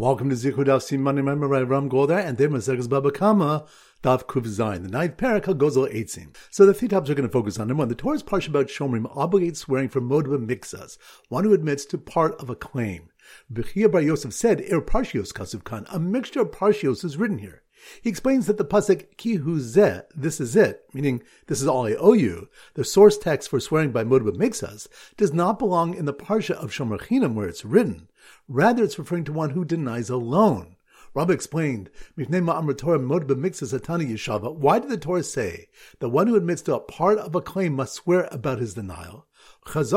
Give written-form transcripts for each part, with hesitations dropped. Welcome to Zichud Daf Siman Mem by Ram Goldar, and then Maseches Baba Kama Daf Kuf Zayin, the ninth parakah Gozal Eitzim. So the three topics we're going to focus on. Number one, the Torah's parsha about Shomrim obligates swearing for Modba Miksas, one who admits to part of a claim. Bechia Bar Yosef said, Partios Kasuv Kan, a mixture of partios is written here. He explains that the pasuk Ki Hu Zeh, this is it, meaning this is all I owe you, the source text for swearing by Modba Miksas, does not belong in the parsha of Shomer Chinam where it's written. Rather, it's referring to one who denies a loan. Rabbi explained, why did the Torah say that one who admits to a part of a claim must swear about his denial? It's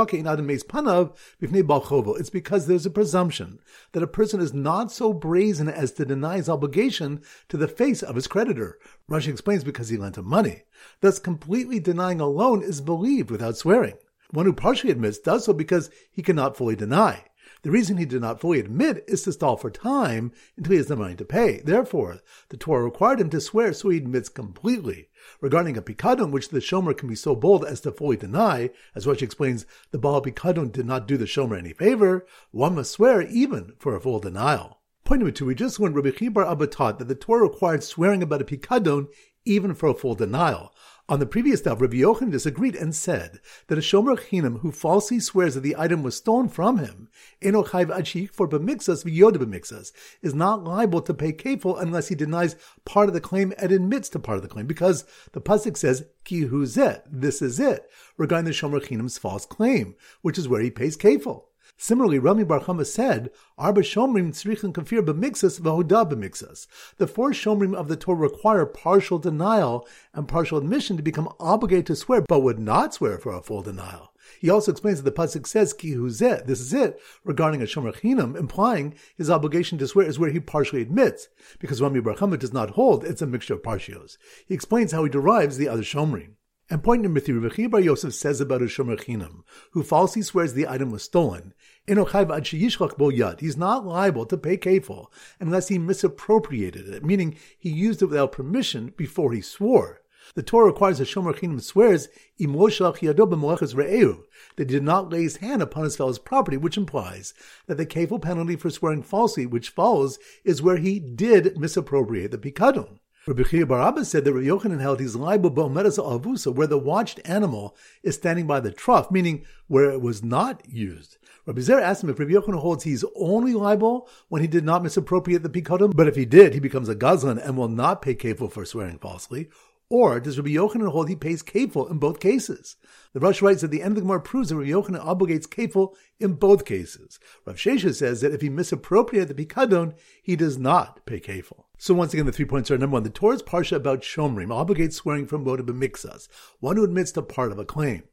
because there's a presumption that a person is not so brazen as to deny his obligation to the face of his creditor. Rashi explains, because he lent him money. Thus, completely denying a loan is believed without swearing. One who partially admits does so because he cannot fully deny. The reason he did not fully admit is to stall for time until he has the money to pay. Therefore, the Torah required him to swear so he admits completely. Regarding a pikadon, which the shomer can be so bold as to fully deny, as Rashi explains, the Baal Pikadon did not do the shomer any favor, one must swear even for a full denial. Point number two, we just learned Rabbi Chiya bar Abba taught that the Torah required swearing about a pikadon even for a full denial. On the previous daf, Rabbi Yochanan disagreed and said that a shomer chinam who falsely swears that the item was stolen from him, eno chayv ad sheyikfor b'miksas v'yoda b'miksas, is not liable to pay kefil unless he denies part of the claim and admits to part of the claim, because the pasuk says Ki Hu Zeh, this is it, regarding the shomer chinam's false claim, which is where he pays kefil. Similarly, Rami Bar Chama said, Arba Shomrim tzrichen kafir b'miksas v'hoda b'miksas. The four Shomrim of the Torah require partial denial and partial admission to become obligated to swear, but would not swear for a full denial. He also explains that the pasuk says, Ki Hu Zeh, this is it, regarding a Shomer Chinam, implying his obligation to swear is where he partially admits, because Rami Bar Chama does not hold it's a mixture of partios. He explains how he derives the other Shomrim. And point number three, Rabbi Chiya bar Yosef says about a shomer chinam who falsely swears the item was stolen, eno chayv ad sheyishlach bo yad, he's not liable to pay kefil unless he misappropriated it, meaning he used it without permission before he swore. The Torah requires a shomer chinam swears im lo shalach yado b'molachas re'ehu, that he did not lay his hand upon his fellow's property, which implies that the kefil penalty for swearing falsely, which follows, is where he did misappropriate the pikadon. Rabbi Chiya bar Abba said that Rabbi Yochanan held he's liable ba'omedas ha'avusa, where the watched animal is standing by the trough, meaning where it was not used. Rabbi Zer asked him if Rabbi Yochanan holds he's only liable when he did not misappropriate the pikadon, but if he did, he becomes a gazlan and will not pay kefil for swearing falsely, or does Rabbi Yochanan hold he pays kefil in both cases? The Rosh writes that the end of the Gemara proves that Rabbi Yochanan obligates kefil in both cases. Rav Shesha says that if he misappropriated the pikadon, he does not pay kefil. So once again, the 3 points are: number one, the Torah's parsha about Shomrim obligates swearing from Modba Miksas, one who admits to part of a claim.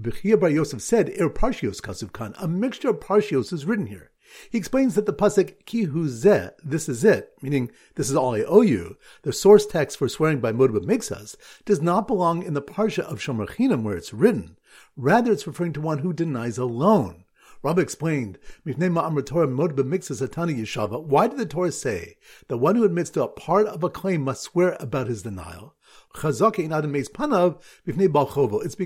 Bechia bar Yosef said, Partios Kasuv Kan, a mixture of partios is written here. He explains that the pasuk Ki Hu Zeh, this is it, meaning this is all I owe you, the source text for swearing by Modba Miksas, does not belong in the parsha of Shomer Chinam where it's written. Rather, it's referring to one who denies a loan. Rabbi explained, why did the Torah say that one who admits to a part of a claim must swear about his denial? It's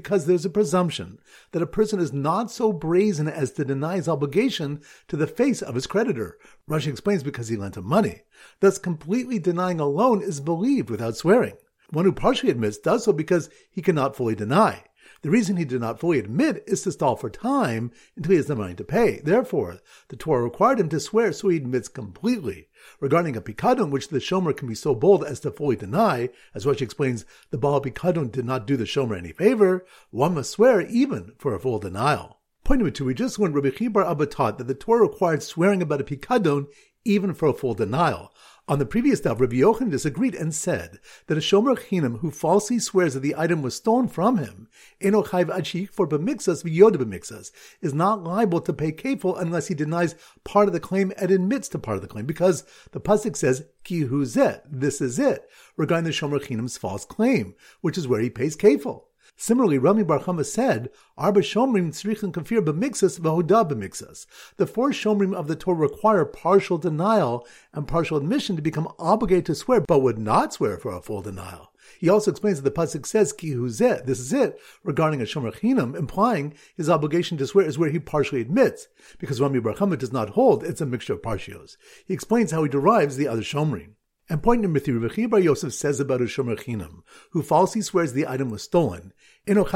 because there's a presumption that a person is not so brazen as to deny his obligation to the face of his creditor. Rashi explains, because he lent him money. Thus, completely denying a loan is believed without swearing. One who partially admits does so because he cannot fully deny. The reason he did not fully admit is to stall for time until he has the money to pay. Therefore, the Torah required him to swear so he admits completely. Regarding a pikadon, which the shomer can be so bold as to fully deny, as Rashi explains, the Baal Pikadon did not do the shomer any favor, one must swear even for a full denial. Point number two, we just learned Rabbi Chiya bar Abba taught that the Torah required swearing about a pikadon even for a full denial. On the previous daf, Rabbi Yochanan disagreed and said that a shomer chinam who falsely swears that the item was stolen from him, eno chayv ad sheyikfor b'miksas v'yoda b'miksas, is not liable to pay kefil unless he denies part of the claim and admits to part of the claim, because the pasuk says Ki Hu Zeh, this is it, regarding the shomer chinam's false claim, which is where he pays kefil. Similarly, Rami Bar Chama said, Arba Shomrim tzrichen kafir b'miksas v'hoda b'miksas. The four Shomrim of the Torah require partial denial and partial admission to become obligated to swear, but would not swear for a full denial. He also explains that the pasuk says ki hu zeh, this is it, regarding a shomer chinam, implying his obligation to swear is where he partially admits, because Rami Bar Chama does not hold it's a mixture of partios. He explains how he derives the other shomrim. And point number 3, Rabbi Bar Yosef says about a shomer chinam who falsely swears the item was stolen, he's not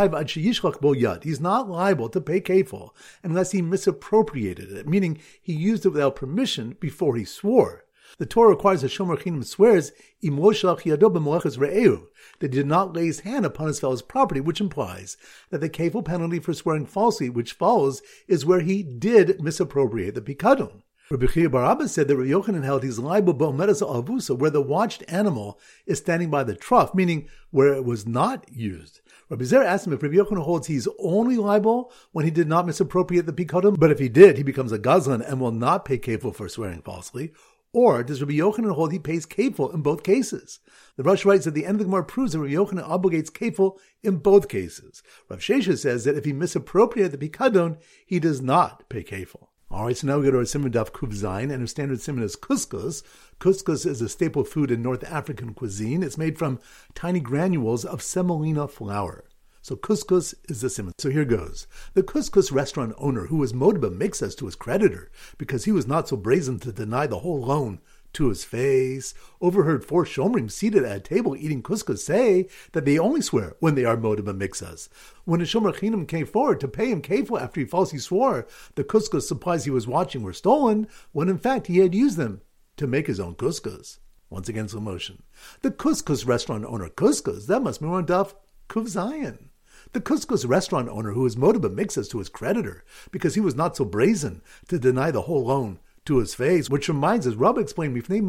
liable to pay kefil unless he misappropriated it, meaning he used it without permission before he swore. The Torah requires that shomer chinam swears that he did not lay his hand upon his fellow's property, which implies that the kefil penalty for swearing falsely, which follows, is where he did misappropriate the pikadon. Rabbi Chia Bar Abba said that Rabbi Yochanan held he's liable ba'omedas ha'avusa, where the watched animal is standing by the trough, meaning where it was not used. Rabbi Zera asked him if Rabbi Yochanan holds he's only liable when he did not misappropriate the pikadon, but if he did, he becomes a gazlan and will not pay kefil for swearing falsely. Or does Rabbi Yochanan hold he pays kefil in both cases? The Rosh writes that the end of the Gemara proves that Rabbi Yochanan obligates kefil in both cases. Rav Shesha says that if he misappropriated the pikadon, he does not pay kefil. Alright, so now we go to our siman daf Kuf Zayin, and our standard siman is couscous. Couscous is a staple food in North African cuisine. It's made from tiny granules of semolina flour. So couscous is the siman. So here goes. The couscous restaurant owner, who was Modba, makes us to his creditor because he was not so brazen to deny the whole loan to his face, overheard 4 shomrim seated at a table eating couscous say that they only swear when they are modib and mixas. When a shomer chinam came forward to pay him kefil after he falsely swore the couscous supplies he was watching were stolen, when in fact he had used them to make his own couscous. Once again, slow motion. The couscous restaurant owner, couscous, that must be on daf Kuf Zayin. The couscous restaurant owner, who is modib and mixas to his creditor because he was not so brazen to deny the whole loan to his face, which reminds us, Rabbi explained, why did the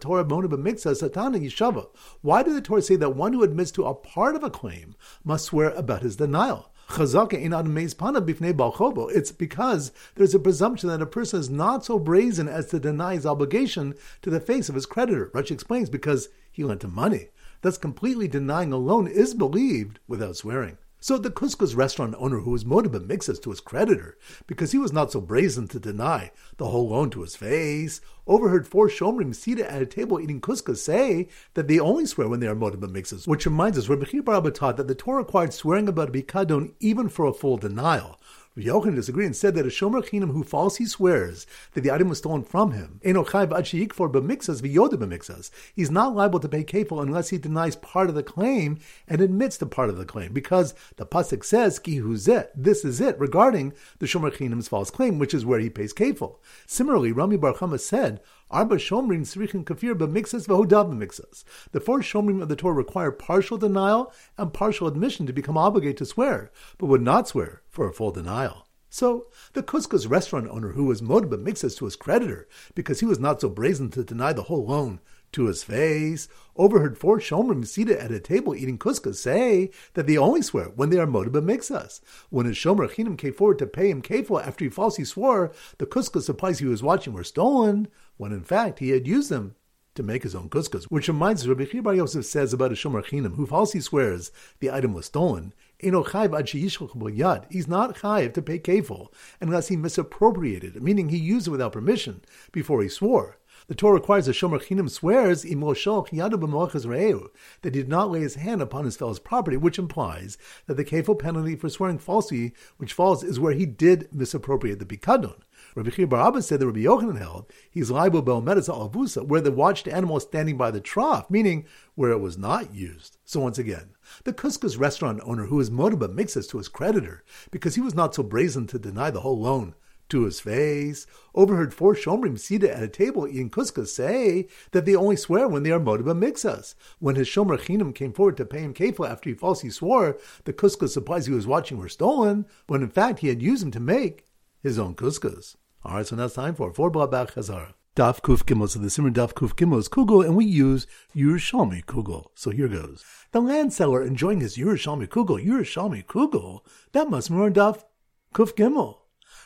Torah say that one who admits to a part of a claim must swear about his denial? It's because there's a presumption that a person is not so brazen as to deny his obligation to the face of his creditor. Rashi explains, because he lent him money. Thus completely denying a loan is believed without swearing. So the couscous restaurant owner, who was modib mixes to his creditor because he was not so brazen to deny the whole loan to his face, overheard 4 shomrim seated at a table eating couscous say that they only swear when they are modib mixes, which reminds us, Rabbi Chia Bar Abba taught that the Torah required swearing about a bikadon even for a full denial. Rabbi Yochanan disagreed and said that a shomer chinam who falsely swears that the item was stolen from him, he's not liable to pay kefil unless he denies part of the claim and admits the part of the claim, because the pasuk says ki hu zeh, this is it, regarding the shomer chinam's false claim, which is where he pays kefil. Similarly, Rami Bar Chama said, Arba shomrim srichin kafir b'mixas v'hodav b'mixas. The 4 shomrim of the Torah require partial denial and partial admission to become obligated to swear, but would not swear for a full denial. So, the couscous restaurant owner, who was modib b'mixas to his creditor because he was not so brazen to deny the whole loan to his face, overheard 4 shomrim seated at a table eating couscous say that they only swear when they are modib b'mixas. When his shomer chinam came forward to pay him kefil after he falsely swore the couscous supplies he was watching were stolen, when in fact he had used them to make his own couscous, which reminds us, Rabbi Chia Bar Yosef says about a shomer chinam who falsely swears the item was stolen, he's not chayiv to pay kefil unless he misappropriated it, meaning he used it without permission before he swore. The Torah requires that shomer chinam swears that he did not lay his hand upon his fellow's property, which implies that the kefil penalty for swearing falsely, which falls, is where he did misappropriate the pikadon. Rabbi Chia Bar Abba said that Rabbi Yochanan held he's liable ba'omedas ha'avusa, where the watched animal is standing by the trough, meaning where it was not used. So once again, the couscous restaurant owner, who is modib mixes to his creditor because he was not so brazen to deny the whole loan to his face, overheard 4 shomrim seated at a table eating couscous say that they only swear when they are modib mixas. When his shomer chinam came forward to pay him kefil after he falsely swore the couscous supplies he was watching were stolen, when in fact he had used them to make his own couscous. Alright, so now it's time for 4 Blabach Chazara. Daf Kuf Gimel, so the Siman Daf Kuf Gimel is Kugel, and we use Yerushalmi Kugel. So here goes. The land seller enjoying his Yerushalmi Kugel, Yerushalmi Kugel, that must be more Daf Kuf Gimel.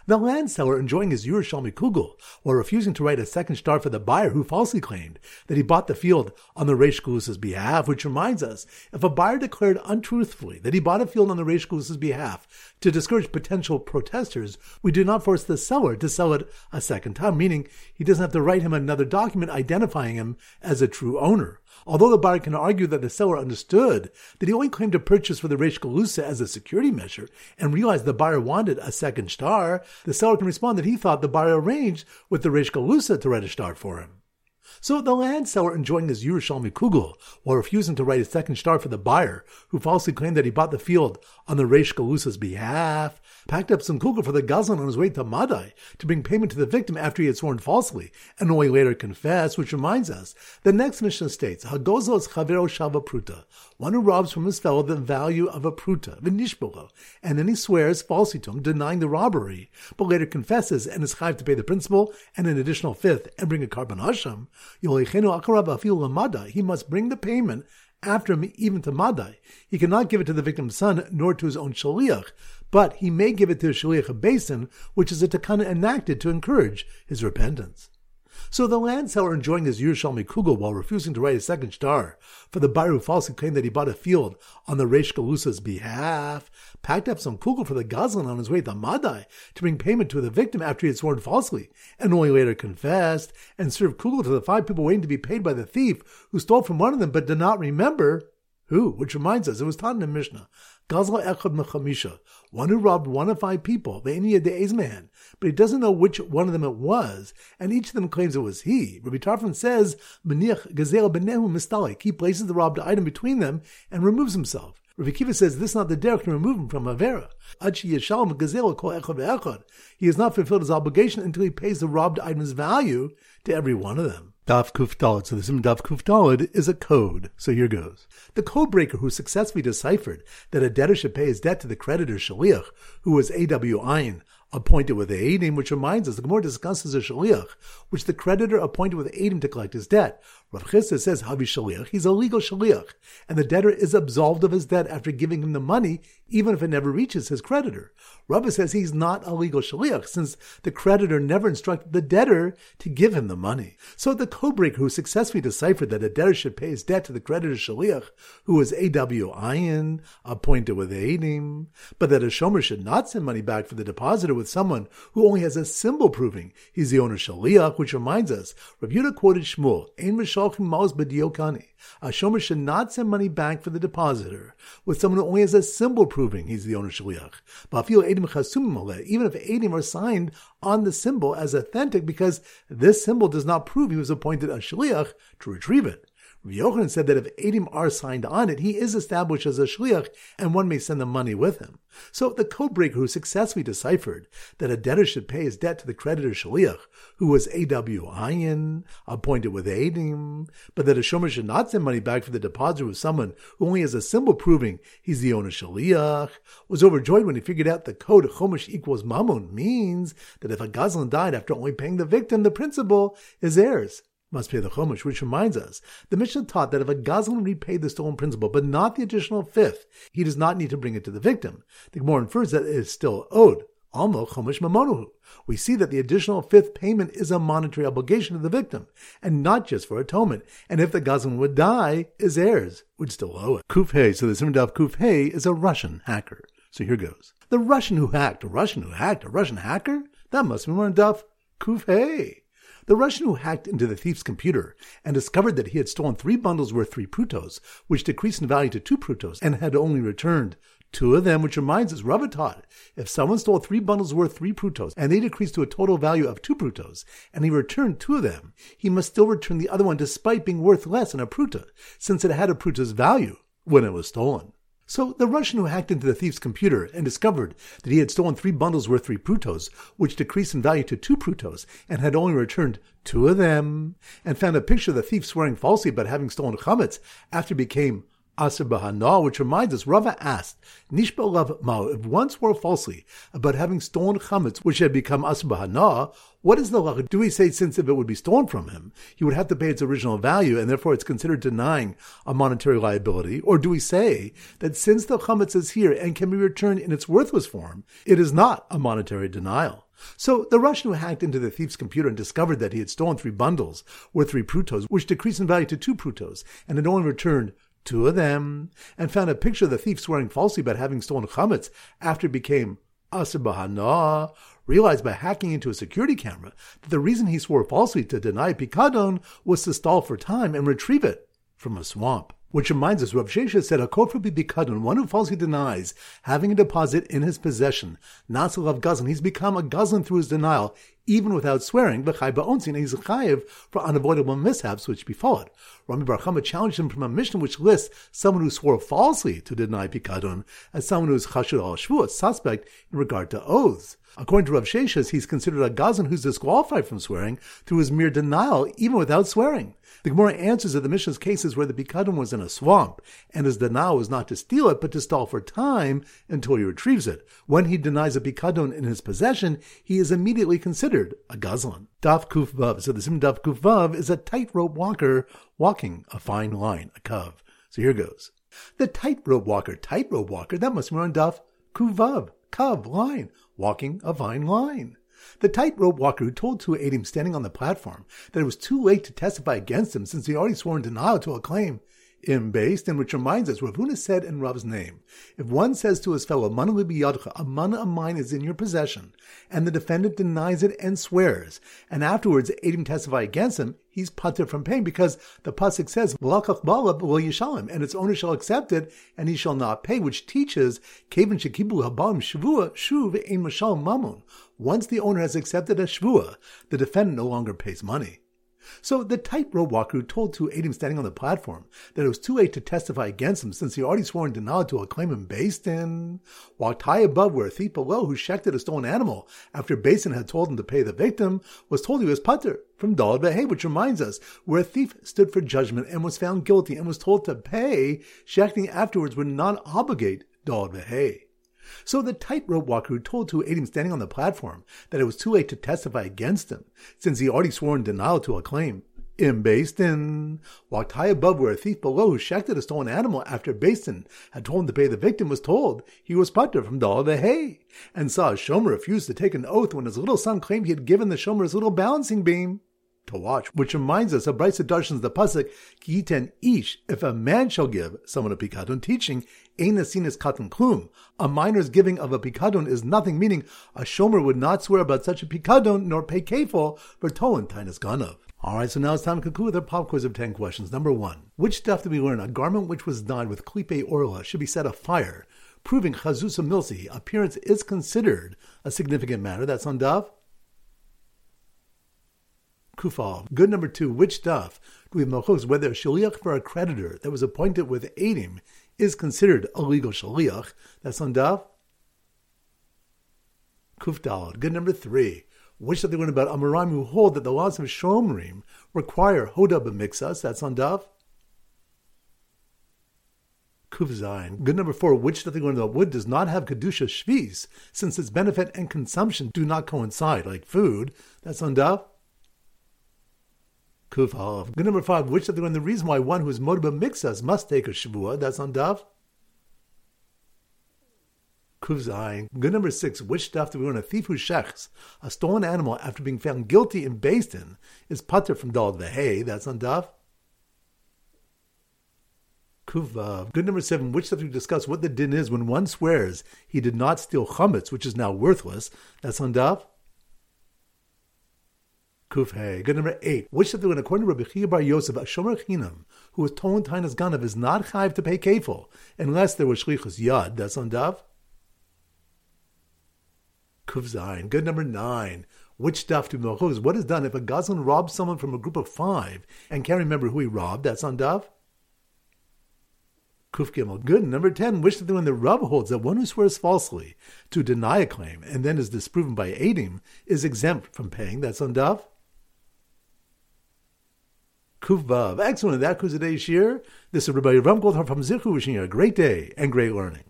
The land seller enjoying his Yerushalmi Kugel, while refusing to write a second star for the buyer who falsely claimed that he bought the field on the Reish Galus's behalf, which reminds us, if a buyer declared untruthfully that he bought a field on the Reish Galus's behalf, to discourage potential protesters, we do not force the seller to sell it a second time, meaning he doesn't have to write him another document identifying him as a true owner. although the buyer can argue that the seller understood that he only claimed to purchase for the Reish Galusa as a security measure and realized the buyer wanted a second shtar, the seller can respond that he thought the buyer arranged with the Reish Galusa to write a shtar for him. So the land seller enjoying his Yerushalmi Kugel while refusing to write a second shtar for the buyer who falsely claimed that he bought the field on the Reish Galusa's behalf, packed up some Kugel for the Gazlan on his way to Madai to bring payment to the victim after he had sworn falsely and only later confessed, which reminds us, the next Mishnah states, Hagozos Chavero Shava Pruta, one who robs from his fellow the value of a Pruta, Vinishbolo, and then he swears falsely to him, denying the robbery, but later confesses and is chayv to pay the principal and an additional fifth and bring a Karban Hasham. He must bring the payment after him even to Madai. He cannot give it to the victim's son nor to his own shaliach, but he may give it to his shaliach a basin, which is a takana enacted to encourage his repentance. So the land seller enjoying his Yerushalmi Kugel while refusing to write a second shtar for the buyer who falsely claimed that he bought a field on the Reish Galusa's behalf, packed up some Kugel for the Gazlan on his way to Madai to bring payment to the victim after he had sworn falsely, and only later confessed, and served Kugel to the five people waiting to be paid by the thief who stole from one of them but did not remember who, which reminds us, it was taught in the Mishnah, Gazla Echad Mechamisha, one who robbed one of five people, Ve'eniyah de'ezman, but he doesn't know which one of them it was, and each of them claims it was he. Rabbi Tarfon says, Meniach Gazel Benehu Mistalik, he places the robbed item between them and removes himself. Rabbi Kiva says, this is not the derech to remove him from Havera. Achi Yeshalom Gazel Kol Echad Ve'echad, he has not fulfilled his obligation until he pays the robbed item's value to every one of them. Daf Kuf Daled. So the Simon Daf Kuf Daled is a code. So here goes. The code breaker who successfully deciphered that a debtor should pay his debt to the creditor shaliach, who was A.W. Ayin, appointed with Eidim, which reminds us the Gemara discusses a shaliach, which the creditor appointed with Eidim to collect his debt. Rav Chisda says, Havi shaliach, he's a legal shaliach, and the debtor is absolved of his debt after giving him the money, even if it never reaches his creditor. Rav says he's not a legal shaliach, since the creditor never instructed the debtor to give him the money. So the codebreaker who successfully deciphered that a debtor should pay his debt to the creditor shaliach, who was A.W. Ayin, appointed with Eidim, but that a shomer should not send money back for the depositor with someone who only has a symbol proving he's the owner shaliach, which reminds us, Rav Yehuda quoted Shmuel, Ein Mishochem Maos B'diokani, a shomer should not send money back for the depositor with someone who only has a symbol proving he's the owner shaliach. Ba'afil Eidim Chasum Mole, even if Eidim are signed on the symbol as authentic, because this symbol does not prove he was appointed a shaliach to retrieve it. Rav Yochanan said that if Eidim are signed on it, he is established as a shliach, and one may send the money with him. So the codebreaker who successfully deciphered that a debtor should pay his debt to the creditor shliach, who was A.W. Ayin, appointed with Eidim, but that a shomer should not send money back for the depositor with someone who only has a symbol proving he's the owner shliach, was overjoyed when he figured out the code Chumash equals Mammon means that if a Gazlan died after only paying the victim, the principal is theirs. Must pay the Chumash, which reminds us, the Mishnah taught that if a Gazlan repaid the stolen principal, but not the additional fifth, he does not need to bring it to the victim. The Gemara infers that it is still owed. Alma Chumash Mamonuhu. We see that the additional fifth payment is a monetary obligation to the victim, and not just for atonement, and if the Gazlan would die, his heirs would still owe it. Kufhei, so the Simon Daf Kufhei is a Russian hacker. So here goes. The Russian who hacked, a Russian who hacked, a Russian hacker? That must be one of Daf Kufhei. The Russian who hacked into the thief's computer and discovered that he had stolen 3 bundles worth 3 prutos, which decreased in value to 2 prutos, and had only returned 2 of them, which reminds us, Rav taught, if someone stole 3 bundles worth 3 prutos, and they decreased to a total value of 2 prutos, and he returned 2 of them, he must still return the other one despite being worth less than a pruta, since it had a pruta's value when it was stolen. So the Russian who hacked into the thief's computer and discovered that he had stolen 3 bundles worth 3 prutos, which decreased in value to 2 prutos, and had only returned 2 of them, and found a picture of the thief swearing falsely about having stolen chametz after it became Aser B'Hanah, which reminds us, Rava asked, Nishba Lav Mao, if one swore falsely about having stolen chametz, which had become Aser B'Hanah, what is the lach? Do we say, since if it would be stolen from him, he would have to pay its original value, and therefore it's considered denying a monetary liability? Or do we say that since the chametz is here and can be returned in its worthless form, it is not a monetary denial? So the Russian who hacked into the thief's computer and discovered that he had stolen 3 bundles worth 3 prutos, which decreased in value to 2 prutos, and had only returned 2 of them, and found a picture of the thief swearing falsely about having stolen chametz after it became Aser B'Hanah, realized by hacking into a security camera that the reason he swore falsely to deny Pikadon was to stall for time and retrieve it from a swamp. Which reminds us, Rav Shesha said, HaKofer b'bikadon, one who falsely denies having a deposit in his possession, Nasil of Gazlan, he's become a Gazlan through his denial, even without swearing, B'chai ba'onsin, he's a chayiv for unavoidable mishaps which befall it. Rami Bar Chama challenged him from a Mishnah which lists someone who swore falsely to deny Pikadon as someone who is Chashud al-Shvu, a suspect in regard to oaths. According to Rav Sheshes, he's considered a Gazlan who's disqualified from swearing through his mere denial, even without swearing. The Gemara answers that the Mishnah's cases where the Pikadon was in a swamp, and his denial was not to steal it, but to stall for time until he retrieves it. When he denies a Pikadon in his possession, he is immediately considered a Gazlan. Daf Kuf Vav. So the Simon Daf Kuf Vav is a tightrope walker walking a fine line, a cove. So here goes. The tightrope walker, that must be on Daf Kuf Vav. Cove, line, walking a fine line. The tightrope walker who told two Adim standing on the platform that it was too late to testify against him since he already swore in denial to a claim im-based, and which reminds us, Rav Huna said in Rav's name, if one says to his fellow, Mana libi yadcha, a mana of mine is in your possession, and the defendant denies it and swears, and afterwards Adim testify against him, he's pater from paying, because the pasuk says, V'lakach ba'alav lo yishalem, and its owner shall accept it, and he shall not pay, which teaches, Kaven shekibu habalim shavua, shuv ein mashal mamun. Once the owner has accepted a shavua, the defendant no longer pays money. So the tightrope walker who told two Adim standing on the platform that it was too late to testify against him since he already swore in denial to a claim him based in, walked high above where a thief below who shechted a stolen animal after Basin had told him to pay the victim was told he was pater from Daled V'Hei, which reminds us where a thief stood for judgment and was found guilty and was told to pay, shechting afterwards would not obligate Daled V'Hei. So the tightrope walker who told two Adim standing on the platform that it was too late to testify against him, since he already swore in denial to a claim, im-based-in, walked high above where a thief below who shechted a stolen animal after Basin had told him to pay the victim was told he was pater from Daled V'Hei, and saw a shomer refuse to take an oath when his little son claimed he had given the shomer his little balancing beam to watch, which reminds us of Brisa Darshan's the pasuk, Ki yiten ish, if a man shall give someone a pikadon, teaching, ein asinas katan klum, a minor's giving of a pikadon is nothing, meaning a shomer would not swear about such a pikadon nor pay kefal for tolan tainas ganav. All right, so now it's time to conclude with our pop quiz of 10 questions. Number 1, which stuff did we learn? A garment which was dyed with klipe orla should be set afire, proving chazusa milsi, appearance is considered a significant matter. That's on Daf Kufal. Good number 2, which daf do we have malchus whether a shaliach for a creditor that was appointed with Adim is considered a legal shaliach? That's on daf Kufdal. Good number 3, which did they learn about Amoraim who hold that the laws of Shomrim require hoda b'mixas? That's on daf Kufzayin. Good number 4, which did they learn about wood does not have kedusha shvis since its benefit and consumption do not coincide like food? That's on daf Kufhav. Good number 5, which of the one the reason why one who is moda b'mixas must take a shavua? That's on daf Kufzayin. Good number 6, which daf do we learn a thief who shechs a stolen animal after being found guilty in Basin is pater from Daled V'Hei? That's on daf Kufvav. Good number 7, which daf we discuss what the din is when one swears he did not steal chametz, which is now worthless? That's on daf Kufhei. Good number 8, which that when according to Rabbi Chiya Bar Yosef, a shomer chinam who was tolan tainas ganav is not chayiv to pay kefil unless there was shlichus yad. That's on daf Kufzayin. Good number 9, which daf to malchus what is done if a gazlan robs someone from a group of 5 and can't remember who he robbed? That's on daf Kuf Gimel. Good number 10, which that when the Rav holds that one who swears falsely to deny a claim and then is disproven by Adim is exempt from paying. That's on daf Kuvav. Excellent. That concludes today's year. This is Rabbi Ram Goldhar from Zichu, wishing you a great day and great learning.